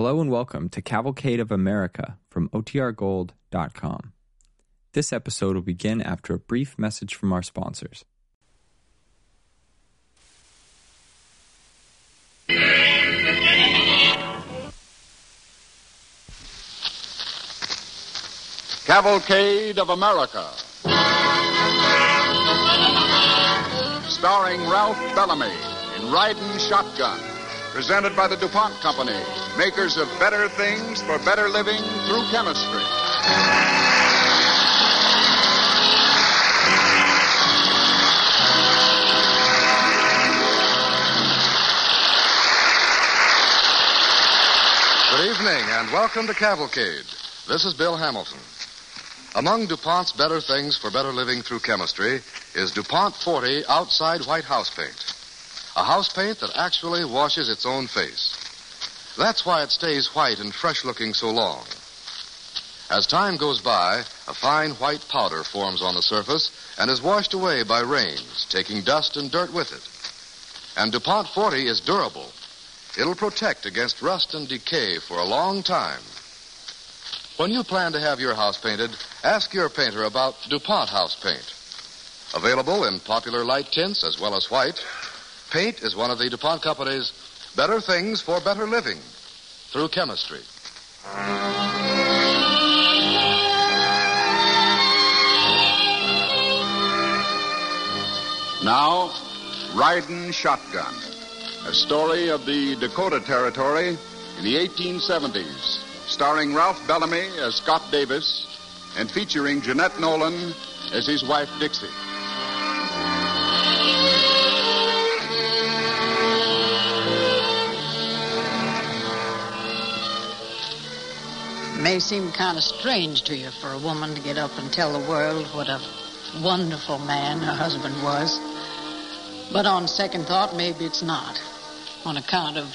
Hello and welcome to Cavalcade of America from OTRGold.com. This episode will begin after a brief message from our sponsors. Cavalcade of America, starring Ralph Bellamy in Riding Shotgun, presented by the DuPont Company, makers of better things for better living through chemistry. Good evening and welcome to Cavalcade. This is Bill Hamilton. Among DuPont's better things for better living through chemistry is DuPont 40 Outside White House Paint. A house paint that actually washes its own face. That's why it stays white and fresh-looking so long. As time goes by, a fine white powder forms on the surface and is washed away by rains, taking dust and dirt with it. And DuPont 40 is durable. It'll protect against rust and decay for a long time. When you plan to have your house painted, ask your painter about DuPont house paint. Available in popular light tints as well as white, paint is one of the DuPont Company's better things for better living through chemistry. Now, Ridin' Shotgun, a story of the Dakota Territory in the 1870s, starring Ralph Bellamy as Scott Davis and featuring Jeanette Nolan as his wife, Dixie. It may seem kind of strange to you for a woman to get up and tell the world what a wonderful man her husband was. But on second thought, maybe it's not, on account of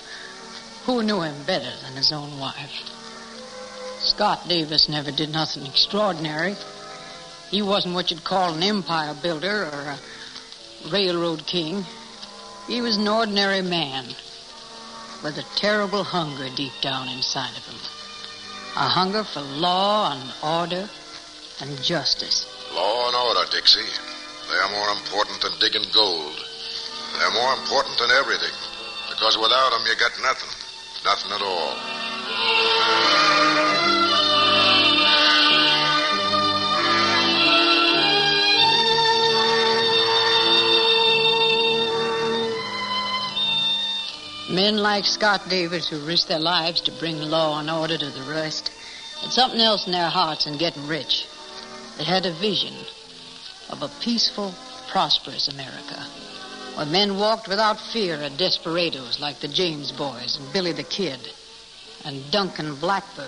who knew him better than his own wife. Scott Davis never did nothing extraordinary. He wasn't what you'd call an empire builder or a railroad king. He was an ordinary man with a terrible hunger deep down inside of him. A hunger for law and order and justice. Law and order, Dixie. They're more important than digging gold. They're more important than everything. Because without them, you got nothing. Nothing at all. Men like Scott Davis who risk their lives to bring law and order to the rest had something else in their hearts than getting rich. They had a vision of a peaceful, prosperous America where men walked without fear of desperados like the James Boys and Billy the Kid and Duncan Blackburn.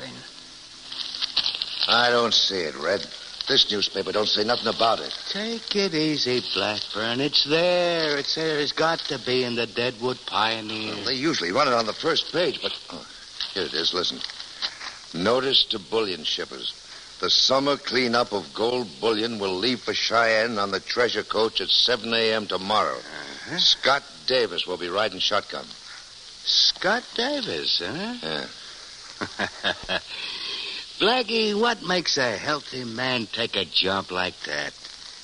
I don't see it, Red. This newspaper don't say nothing about it. Take it easy, Blackburn. It's there. It's there. It's got to be in the Deadwood Pioneer. Well, they usually run it on the first page, but... Oh, here it is. Listen. Notice to bullion shippers. The summer cleanup of gold bullion will leave for Cheyenne on the treasure coach at 7 a.m. tomorrow. Uh-huh. Scott Davis will be riding shotgun. Scott Davis, huh? Yeah. Blackie, what makes a healthy man take a jump like that?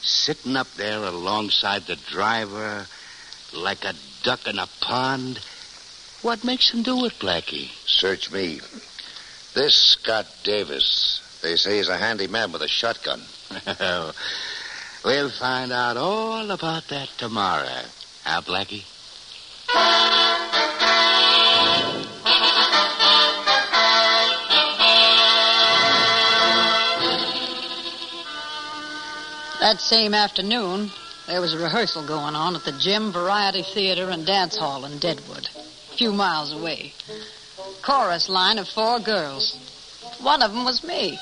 Sitting up there alongside the driver, like a duck in a pond. What makes him do it, Blackie? Search me. This Scott Davis, they say he's a handy man with a shotgun. We'll find out all about that tomorrow. Huh, Blackie? That same afternoon, there was a rehearsal going on at the Gym Variety Theater and Dance Hall in Deadwood, a few miles away. Chorus line of four girls. One of them was me.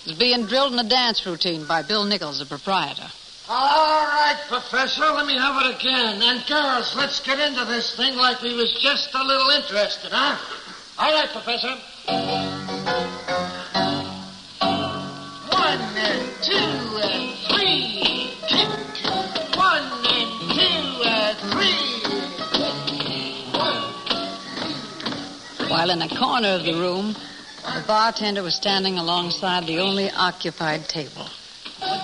It was being drilled in a dance routine by Bill Nichols, the proprietor. All right, Professor, let me have it again. And girls, let's get into this thing like we was just a little interested, huh? All right, Professor. 1 and 2 and 3. Kick. 1 and 2 and 3. Kick. 1, 2, 3. While in the corner of the room, the bartender was standing alongside the only occupied table,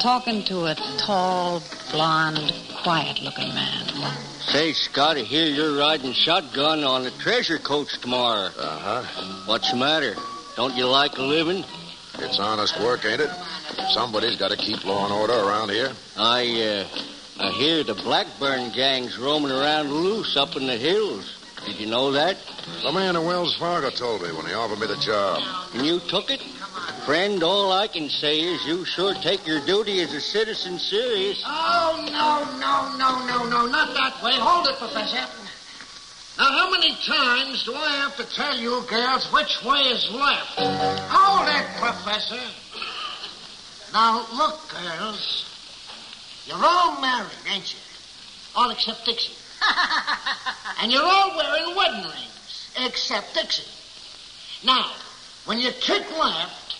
talking to a tall, blonde, quiet-looking man. Say, Scott, I hear you're riding shotgun on the treasure coach tomorrow. Uh-huh. What's the matter? Don't you like a living? It's honest work, ain't it? Somebody's got to keep law and order around here. I hear the Blackburn gang's roaming around loose up in the hills. Did you know that? The man in Wells Fargo told me when he offered me the job. And you took it? Friend, all I can say is you sure take your duty as a citizen serious. Oh, no, not that way. Hold it, Professor. Now, how many times do I have to tell you girls which way is left? Hold it, Professor. Now, look, girls. You're all married, ain't you? All except Dixie. And you're all wearing wedding rings, except Dixie. Now, when you kick left,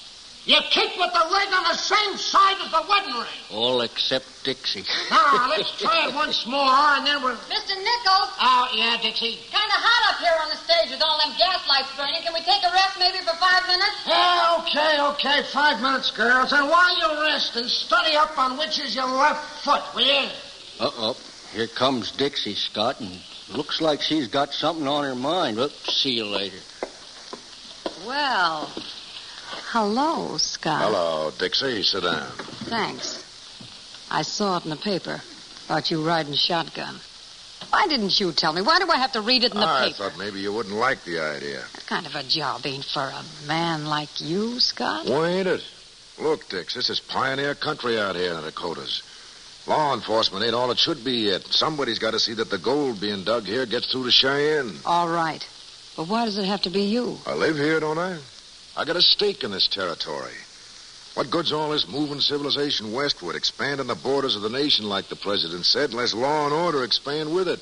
you kick with the ring on the same side as the wedding ring. All except Dixie. Now, let's try it once more, and then we'll... Mr. Nichols? Oh, yeah, Dixie? Kind of hot up here on the stage with all them gas lights burning. Can we take a rest maybe for 5 minutes? Yeah, okay, 5 minutes, girls. And while you rest and study up on which is your left foot, will you? Uh-oh. Here comes Dixie, Scott, and looks like she's got something on her mind. Well, see you later. Well, hello, Scott. Hello, Dixie. Sit down. Thanks. I saw it in the paper about you riding shotgun. Why didn't you tell me? Why do I have to read it in the paper? I thought maybe you wouldn't like the idea. That kind of a job ain't for a man like you, Scott. Why ain't it? Look, Dix, this is pioneer country out here in the Dakotas. Law enforcement ain't all it should be yet. Somebody's got to see that the gold being dug here gets through to Cheyenne. All right. But why does it have to be you? I live here, don't I? I got a stake in this territory. What good's all this moving civilization westward, expanding the borders of the nation, like the president said, unless law and order expand with it?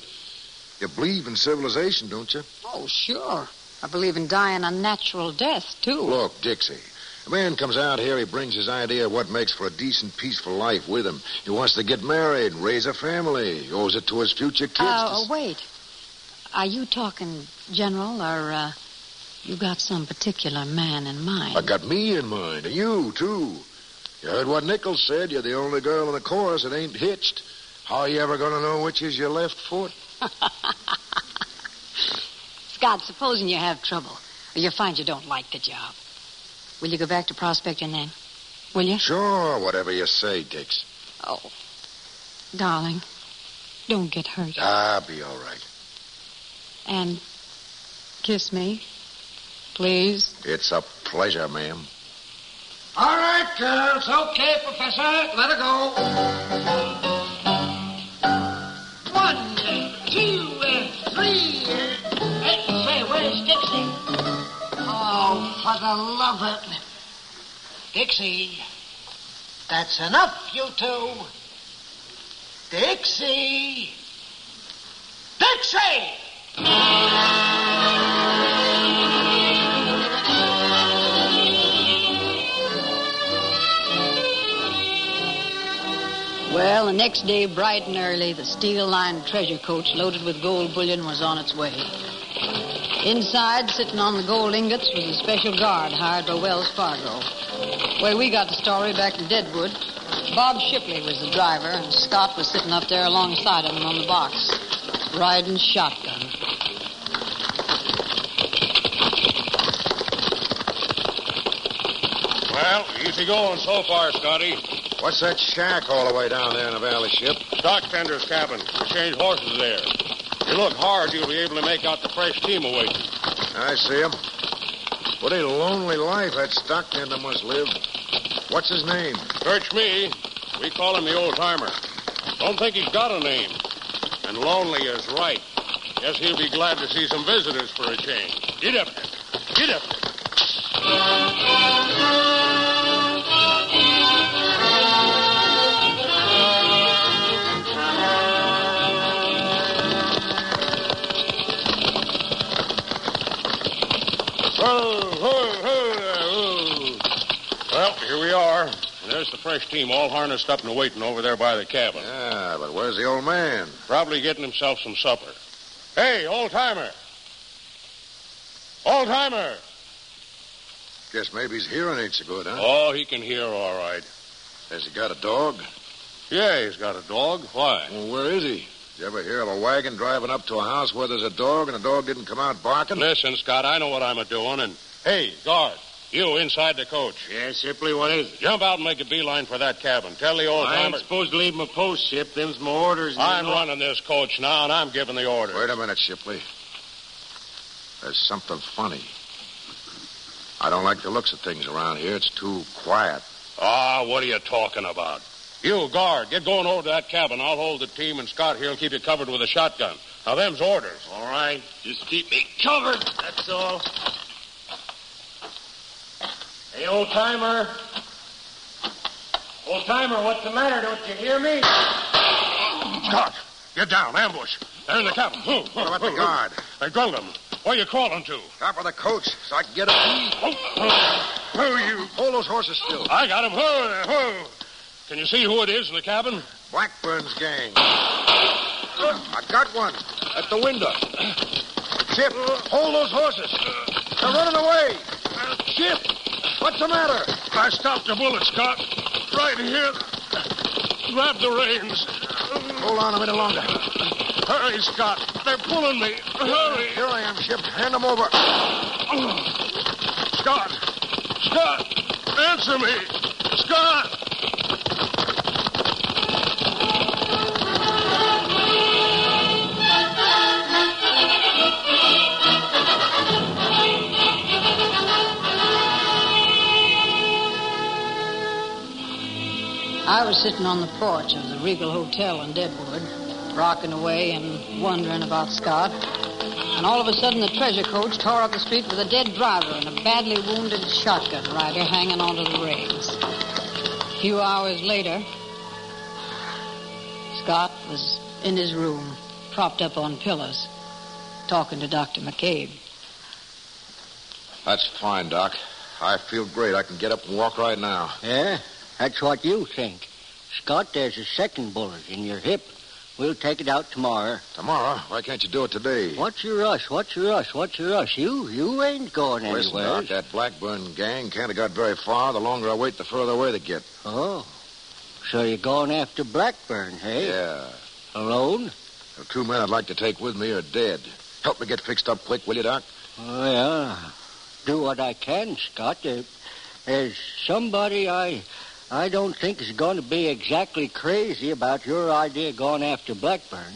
You believe in civilization, don't you? Oh, sure. I believe in dying a natural death, too. Look, Dixie... A man comes out here, he brings his idea of what makes for a decent, peaceful life with him. He wants to get married and raise a family. He owes it to his future kids. Wait. Are you talking general, or you got some particular man in mind? I got me in mind, and you, too. You heard what Nichols said. You're the only girl in the chorus that ain't hitched. How are you ever going to know which is your left foot? Scott, supposing you have trouble, or you find you don't like the job. Will you go back to prospecting then? Will you? Sure, whatever you say, Dix. Oh, darling, don't get hurt. I'll be all right. And kiss me, please. It's a pleasure, ma'am. All right, girls. Okay, Professor. Let her go. 1, 2, 3. Hey, say, where's Dixie? Oh, for the love of... Dixie, that's enough, you two. Dixie! Dixie! Well, the next day, bright and early, the steel-lined treasure coach loaded with gold bullion was on its way. Inside, sitting on the gold ingots, was a special guard hired by Wells Fargo. Where we got the story back in Deadwood, Bob Shipley was the driver, and Scott was sitting up there alongside him on the box, riding shotgun. Well, easy going so far, Scotty. What's that shack all the way down there in the valley, Ship? Doc Fender's cabin. We changed horses there. You look hard, you'll be able to make out the fresh team awaiting. I see him. What a lonely life that stocktender must live. What's his name? Search me. We call him the old-timer. Don't think he's got a name. And lonely is right. Guess he'll be glad to see some visitors for a change. Get up there. Get up there. Well, here we are. There's the fresh team all harnessed up and waiting over there by the cabin. Yeah, but where's the old man? Probably getting himself some supper. Hey, old timer. Old-timer! Guess maybe his hearing ain't so good, huh? Oh, he can hear all right. Has he got a dog? Yeah, he's got a dog. Why? Well, where is he? Did you ever hear of a wagon driving up to a house where there's a dog and the dog didn't come out barking? Listen, Scott, I know what I'm a-doing, and... Hey, guard, you inside the coach. Yeah, Shipley, what is it? Jump out and make a beeline for that cabin. Tell the old timer... I ain't supposed to leave him a post, Ship. Them's my orders. I'm running this coach now, and I'm giving the order. Wait a minute, Shipley. There's something funny. I don't like the looks of things around here. It's too quiet. Ah, what are you talking about? You, guard, get going over to that cabin. I'll hold the team, and Scott here will keep you covered with a shotgun. Now, them's orders. All right. Just keep me covered, that's all. Hey, old-timer. Old-timer, what's the matter? Don't you hear me? Scott, get down. Ambush. They're in the cabin. What about the guard? They drilled him. Where you crawling to? Top of the coach, so I can get him. Oh, you. Hold those horses still. I got him. Oh. Can you see who it is in the cabin? Blackburn's gang. I got one at the window. Chip, hold those horses. They're running away. Chip, what's the matter? I stopped the bullet, Scott. Right here. Grab the reins. Hold on a minute longer. Hurry, Scott. They're pulling me. Hurry. Here I am, Chip. Hand them over. Scott. Scott. Answer me. Scott. I was sitting on the porch of the Regal Hotel in Deadwood, rocking away and wondering about Scott. And all of a sudden, the treasure coach tore up the street with a dead driver and a badly wounded shotgun rider hanging onto the rails. A few hours later, Scott was in his room, propped up on pillows, talking to Dr. McCabe. That's fine, Doc. I feel great. I can get up and walk right now. Yeah? That's what you think. Scott, there's a second bullet in your hip. We'll take it out tomorrow. Tomorrow? Why can't you do it today? What's your rush? You ain't going anywhere. Listen, Doc, that Blackburn gang can't have got very far. The longer I wait, the further away they get. Oh. So you're going after Blackburn, hey? Yeah. Alone? The two men I'd like to take with me are dead. Help me get fixed up quick, will you, Doc? Well, do what I can, Scott. There's somebody I don't think it's going to be exactly crazy about your idea going after Blackburn.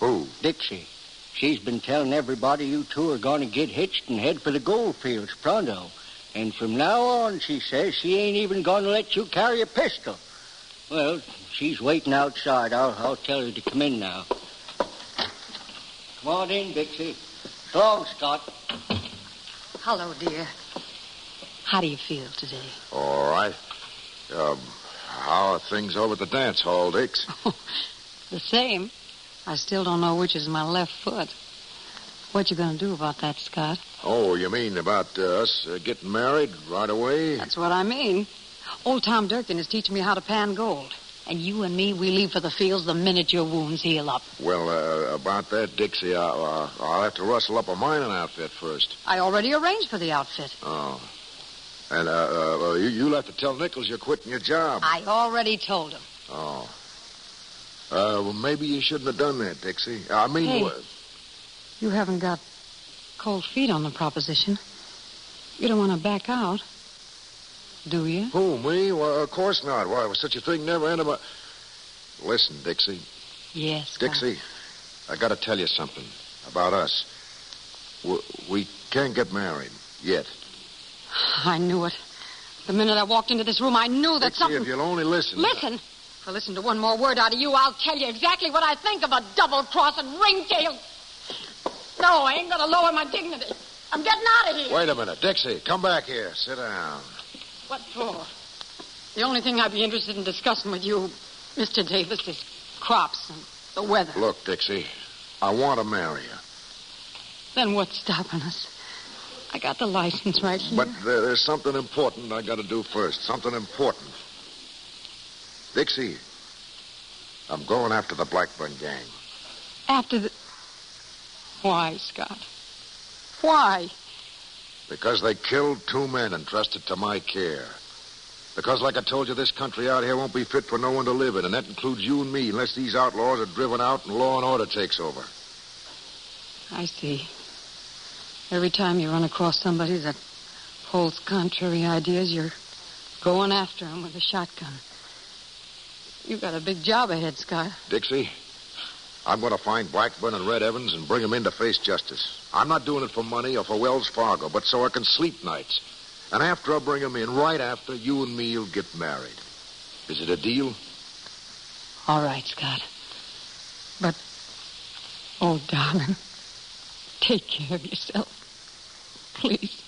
Who? Dixie. She's been telling everybody you two are going to get hitched and head for the goldfields pronto. And from now on, she says, she ain't even going to let you carry a pistol. Well, she's waiting outside. I'll tell her to come in now. Come on in, Dixie. So long, Scott. Hello, dear. How do you feel today? All right. How are things over at the dance hall, Dix? The same. I still don't know which is my left foot. What you going to do about that, Scott? Oh, you mean about us getting married right away? That's what I mean. Old Tom Durkin is teaching me how to pan gold. And you and me, we leave for the fields the minute your wounds heal up. Well, about that, Dixie, I'll have to rustle up a mining outfit first. I already arranged for the outfit. Oh. And you'll have to tell Nichols you're quitting your job. I already told him. Oh. Well, maybe you shouldn't have done that, Dixie. I mean... Hey, you haven't got cold feet on the proposition. You don't want to back out, do you? Who, me? Well, of course not. Why, was such a thing never entered my... Listen, Dixie. Yes, Scott. Dixie, I got to tell you something about us. We can't get married yet. I knew it. The minute I walked into this room, I knew that something... if you'll only listen... Listen? If I listen to one more word out of you, I'll tell you exactly what I think of a double-crossed, ring-tailed... No, I ain't gonna lower my dignity. I'm getting out of here. Wait a minute. Dixie, come back here. Sit down. What for? The only thing I'd be interested in discussing with you, Mr. Davis, is crops and the weather. Look, Dixie, I want to marry you. Then what's stopping us? I got the license right here. But there's something important I got to do first. Something important. Dixie, I'm going after the Blackburn gang. After the... Why, Scott? Why? Because they killed two men entrusted to my care. Because, like I told you, this country out here won't be fit for no one to live in, and that includes you and me, unless these outlaws are driven out and law and order takes over. I see. Every time you run across somebody that holds contrary ideas, you're going after him with a shotgun. You got a big job ahead, Scott. Dixie, I'm going to find Blackburn and Red Evans and bring them in to face justice. I'm not doing it for money or for Wells Fargo, but so I can sleep nights. And after I bring them in, right after, you and me will get married. Is it a deal? All right, Scott. But, oh, darling, take care of yourself. Please.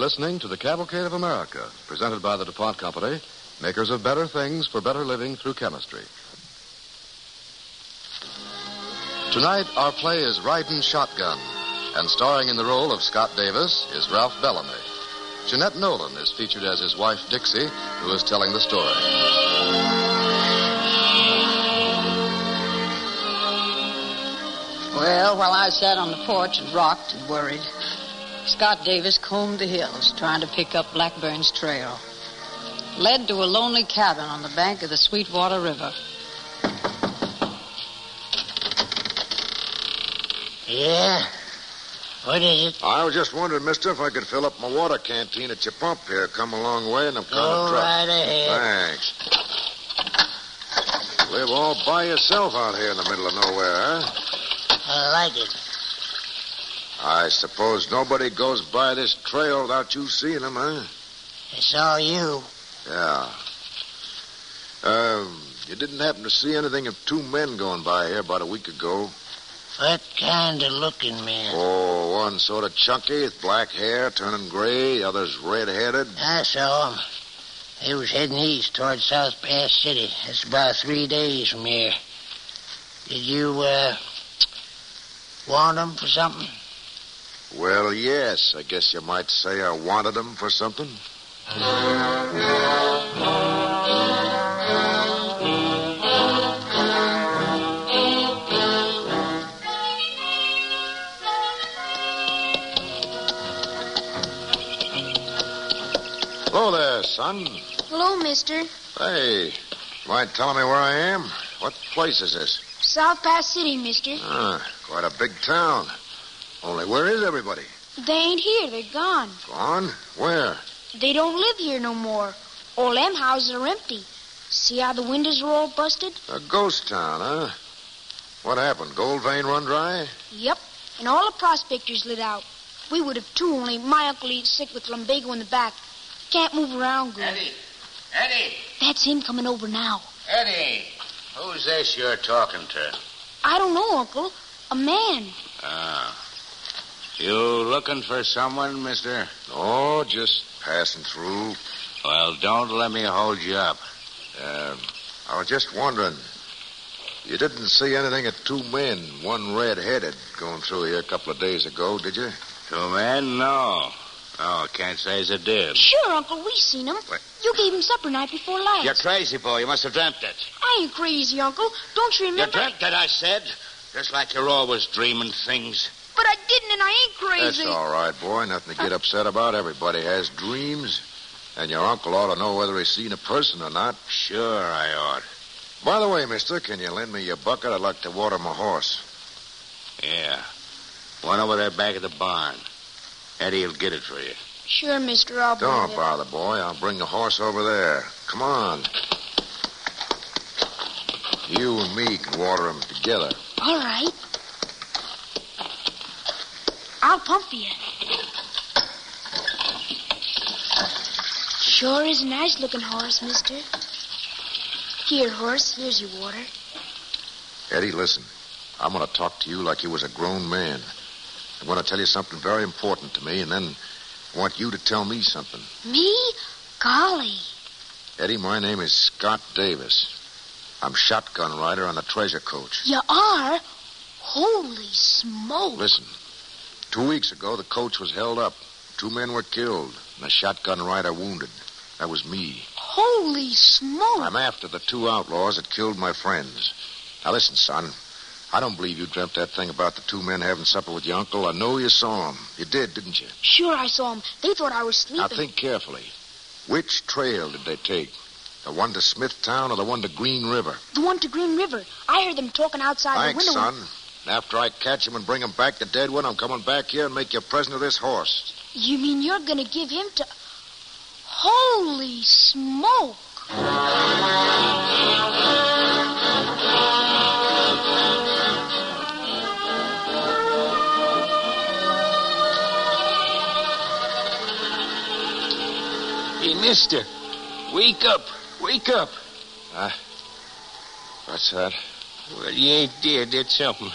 Listening to The Cavalcade of America, presented by the DuPont Company, makers of better things for better living through chemistry. Tonight, our play is Ridin' Shotgun, and starring in the role of Scott Davis is Ralph Bellamy. Jeanette Nolan is featured as his wife, Dixie, who is telling the story. Well, while I sat on the porch and rocked and worried, Scott Davis combed the hills, trying to pick up Blackburn's trail. Led to a lonely cabin on the bank of the Sweetwater River. Yeah? What is it? I was just wondering, mister, if I could fill up my water canteen at your pump here. Come a long way, and I'm kind of trapped. Go right ahead. Thanks. You live all by yourself out here in the middle of nowhere, huh? I like it. I suppose nobody goes by this trail without you seeing them, huh? It's all you. Yeah. You didn't happen to see anything of two men going by here about a week ago? What kind of looking men? Oh, one sort of chunky with black hair turning gray, the other's red-headed. I saw him. He was heading east toward South Pass City. That's about 3 days from here. Did you, want him for something? Well, yes, I guess you might say I wanted them for something. Hello there, son. Hello, mister. Hey, mind telling me where I am? What place is this? South Pass City, mister. Ah, quite a big town. Only where is everybody? They ain't here. They're gone. Gone? Where? They don't live here no more. All them houses are empty. See how the windows are all busted? A ghost town, huh? What happened? Gold vein run dry? Yep. And all the prospectors lit out. We would have too, only my uncle eats sick with lumbago in the back. Can't move around good. Eddie! Eddie! That's him coming over now. Eddie! Who's this you're talking to? I don't know, Uncle. A man. Ah. You looking for someone, mister? Oh, just passing through. Well, don't let me hold you up. I was just wondering. You didn't see anything of two men, one red-headed, going through here a couple of days ago, did you? Two men? No. No, I can't say as I did. Sure, Uncle, we seen them. What? You gave him supper night before last. You're crazy, boy. You must have dreamt it. I ain't crazy, Uncle. Don't you remember? You dreamt it, I said. Just like you're always dreaming things. But I didn't, and I ain't crazy. That's all right, boy. Nothing to get upset about. Everybody has dreams. And your uncle ought to know whether he's seen a person or not. Sure, I ought. By the way, mister, can you lend me your bucket? I'd like to water my horse. Yeah. One over there back at the barn. Eddie will get it for you. Sure, mister, I'll bring it. Don't bother, boy. I'll bring the horse over there. Come on. You and me can water him together. All right. I'll pump you. Sure is a nice-looking horse, mister. Here, horse, here's your water. Eddie, listen. I'm going to talk to you like you was a grown man. I'm going to tell you something very important to me, and then I want you to tell me something. Me? Golly. Eddie, my name is Scott Davis. I'm shotgun rider on the treasure coach. You are? Holy smoke. Listen. 2 weeks ago, the coach was held up. Two men were killed and a shotgun rider wounded. That was me. Holy smoke! I'm after the two outlaws that killed my friends. Now, listen, son. I don't believe you dreamt that thing about the two men having supper with your uncle. I know you saw them. You did, didn't you? Sure, I saw them. They thought I was sleeping. Now, think carefully. Which trail did they take? The one to Smithtown or the one to Green River? The one to Green River. I heard them talking outside the window. Thanks, son. And after I catch them and bring them back to Deadwood, I'm coming back here and make you a present of this horse. You mean you're going to give him to... Holy smoke! Hey, mister. Wake up. Wake up. What's that? Well, you ain't dead. That's something.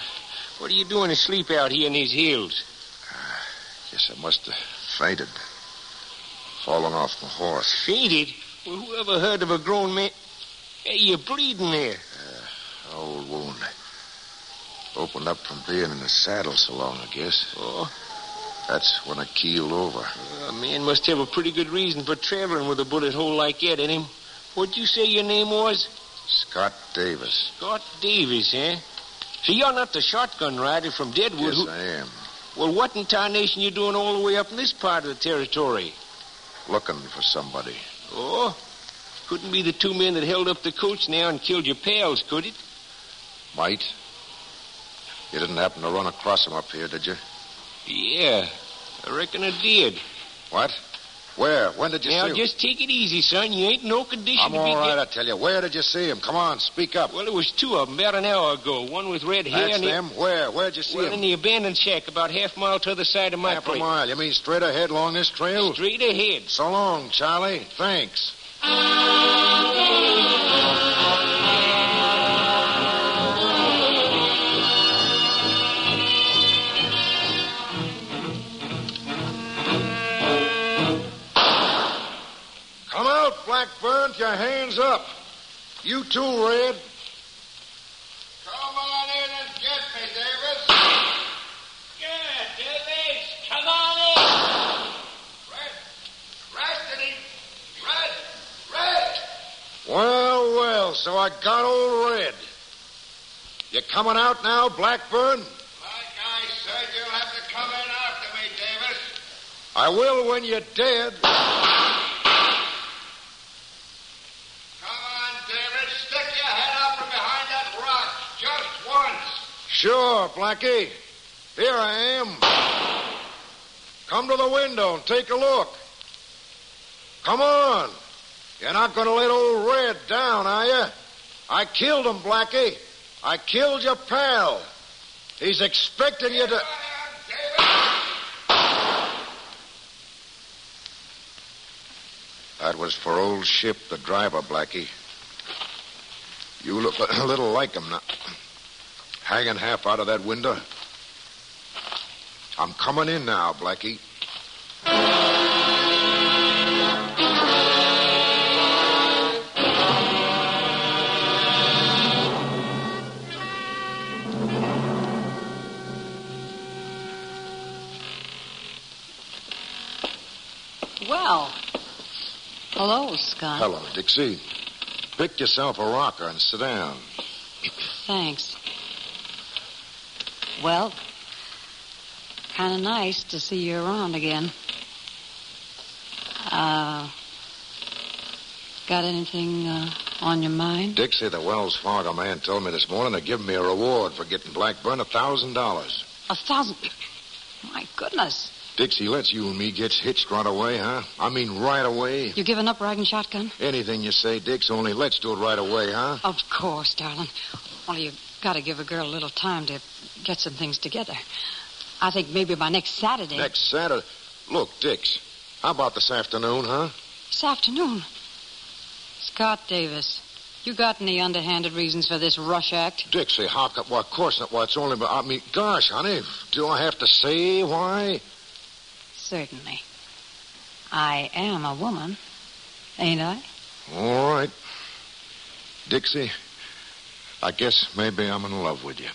What are you doing asleep out here in these hills? Guess I must have fainted. Fallen off the horse. Fainted? Well, whoever heard of a grown man... Hey, you're bleeding there. Old wound. Opened up from being in the saddle so long, I guess. Oh. That's when I keeled over. A man must have a pretty good reason for traveling with a bullet hole like that in him. What'd you say your name was? Scott Davis. Scott Davis, eh? So you're not the shotgun rider from Deadwood? Yes, I am. Well, what in tarnation you doing all the way up in this part of the territory? Looking for somebody. Oh? Couldn't be the two men that held up the coach now and killed your pals, could it? Might. You didn't happen to run across them up here, did you? Yeah. I reckon I did. What? Where? When did you see him? Now, just take it easy, son. You ain't in no condition to be... I'm all right, I tell you. Where did you see him? Come on, speak up. Well, it was two of them about an hour ago. One with red hair and... That's them? Where? Where'd you see him? Well, in the abandoned shack, about half a mile to the side of my place. Half a mile? You mean straight ahead along this trail? Straight ahead. So long, Charlie. Thanks. Blackburn, your hands up. You too, Red. Come on in and get me, Davis. Yeah, Davis, come on in. Red. Well, so I got old Red. You coming out now, Blackburn? Like I said, you'll have to come in after me, Davis. I will when you're dead. Sure, Blackie. Here I am. Come to the window and take a look. Come on. You're not going to let old Red down, are you? I killed him, Blackie. I killed your pal. He's expecting you to... That was for old Ship, the driver, Blackie. You look a little like him now. Hanging half out of that window. I'm coming in now, Blackie. Well, hello, Scott. Hello, Dixie. Pick yourself a rocker and sit down. Thanks. Well, kind of nice to see you around again. Got anything on your mind? Dixie, the Wells Fargo man told me this morning they're giving me a reward for getting Blackburn, $1,000. $1,000? My goodness. Dixie, let's you and me get hitched right away, huh? I mean right away. You giving up riding shotgun? Anything you say, Dix, only let's do it right away, huh? Of course, darling. Only you got to give a girl a little time to get some things together. I think maybe by next Saturday... Next Saturday? Look, Dix, how about this afternoon, huh? This afternoon? Scott Davis, you got any underhanded reasons for this rush act? Dixie, how come? Well, of course not. Well, it's only... I mean, gosh, honey, do I have to say why? Certainly. I am a woman, ain't I? All right. Dixie... I guess maybe I'm in love with you.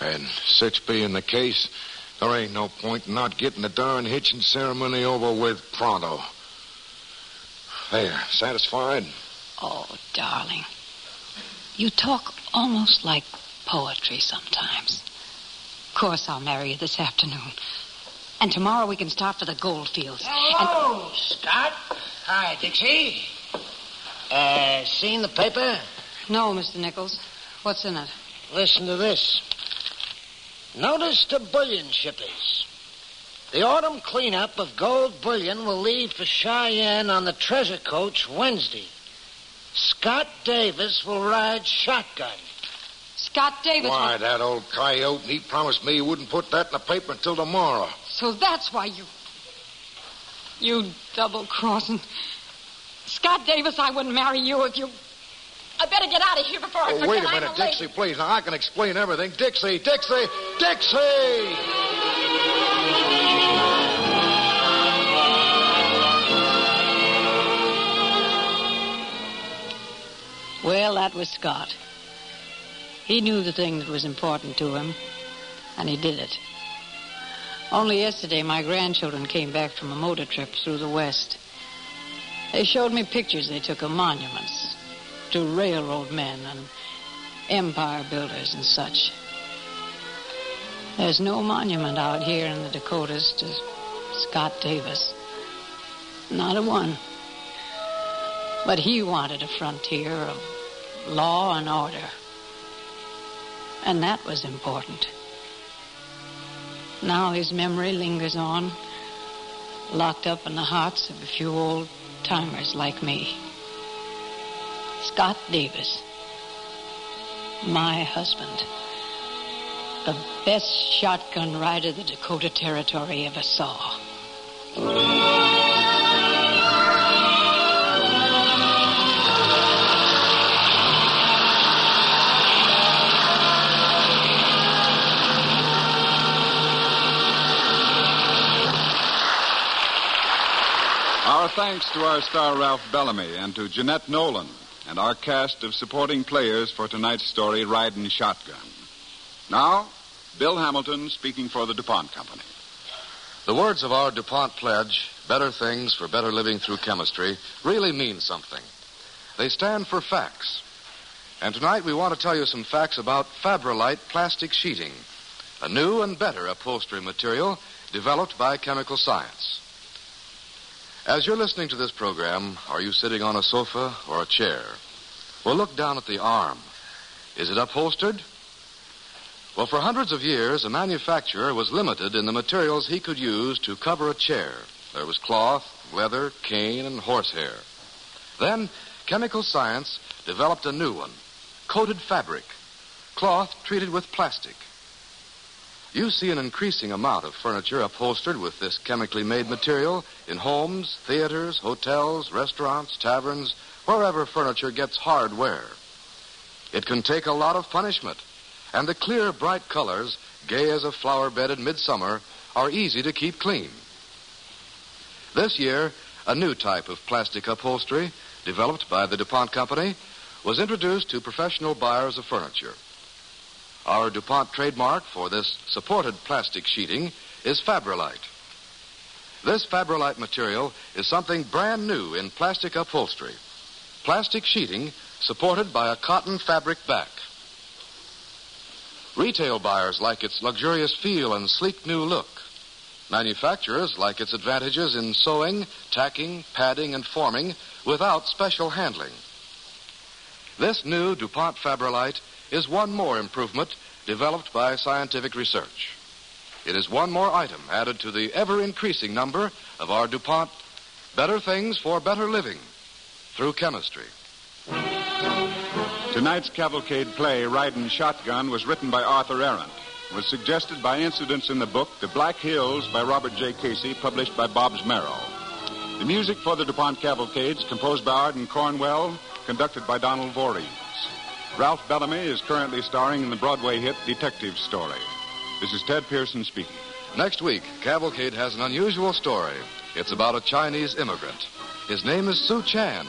And such being the case, There ain't no point in not getting the darn hitching ceremony over with pronto. There, satisfied? Oh, darling. You talk almost like poetry sometimes. Of course I'll marry you this afternoon. And tomorrow we can start for the gold fields. Hello, Scott. Hi, Dixie. Seen the paper? No, Mr. Nichols. What's in it? Listen to this. Notice to bullion shippers. The autumn cleanup of gold bullion will leave for Cheyenne on the treasure coach Wednesday. Scott Davis will ride shotgun. Scott Davis... Why, that old coyote, he promised me he wouldn't put that in the paper until tomorrow. So that's why you double-crossing. Scott Davis, I wouldn't marry you if you... I better get out of here before I forget. Wait a minute, Dixie, please. Now, I can explain everything. Dixie, Dixie, Dixie! Well, that was Scott. He knew the thing that was important to him, and he did it. Only yesterday, my grandchildren came back from a motor trip through the West. They showed me pictures they took of monuments... to railroad men and empire builders and such. There's no monument out here in the Dakotas to Scott Davis. Not a one. But he wanted a frontier of law and order. And that was important. Now his memory lingers on, locked up in the hearts of a few old-timers like me. Scott Davis, my husband, the best shotgun rider the Dakota Territory ever saw. Our thanks to our star Ralph Bellamy and to Jeanette Nolan. And our cast of supporting players for tonight's story, Ridin' Shotgun. Now, Bill Hamilton speaking for the DuPont Company. The words of our DuPont pledge, better things for better living through chemistry, really mean something. They stand for facts. And tonight we want to tell you some facts about Fabrolite plastic sheeting, a new and better upholstery material developed by chemical science. As you're listening to this program, are you sitting on a sofa or a chair? Well, look down at the arm. Is it upholstered? Well, for hundreds of years, a manufacturer was limited in the materials he could use to cover a chair. There was cloth, leather, cane, and horsehair. Then, chemical science developed a new one, coated fabric, cloth treated with plastic. You see an increasing amount of furniture upholstered with this chemically made material in homes, theaters, hotels, restaurants, taverns, wherever furniture gets hardware. It can take a lot of punishment, and the clear, bright colors, gay as a flower bed in midsummer, are easy to keep clean. This year, a new type of plastic upholstery, developed by the DuPont Company, was introduced to professional buyers of furniture. Our DuPont trademark for this supported plastic sheeting is Fabrolite. This Fabrolite material is something brand new in plastic upholstery. Plastic sheeting supported by a cotton fabric back. Retail buyers like its luxurious feel and sleek new look. Manufacturers like its advantages in sewing, tacking, padding, and forming without special handling. This new DuPont Fabrolite is one more improvement developed by scientific research. It is one more item added to the ever-increasing number of our DuPont Better Things for Better Living through Chemistry. Tonight's cavalcade play, Ridin' Shotgun, was written by Arthur Arendt, was suggested by incidents in the book The Black Hills by Robert J. Casey, published by Bob's Merrill. The music for the DuPont cavalcades, composed by Arden Cornwell, conducted by Donald Vorey. Ralph Bellamy is currently starring in the Broadway hit Detective Story. This is Ted Pearson speaking. Next week, Cavalcade has an unusual story. It's about a Chinese immigrant. His name is Su Chan,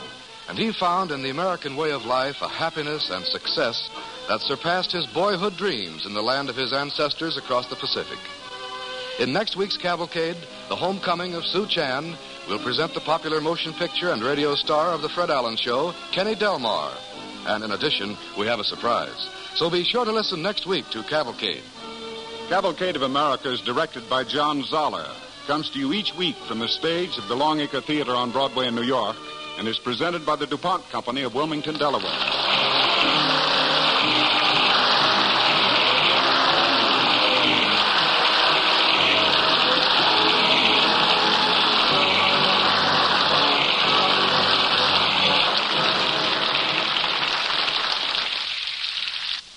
and he found in the American way of life a happiness and success that surpassed his boyhood dreams in the land of his ancestors across the Pacific. In next week's cavalcade, The Homecoming of Su Chan will present the popular motion picture and radio star of the Fred Allen Show, Kenny Delmar. And in addition, we have a surprise. So be sure to listen next week to Cavalcade. Cavalcade of America is directed by John Zoller. Comes to you each week from the stage of the Longacre Theater on Broadway in New York and is presented by the DuPont Company of Wilmington, Delaware.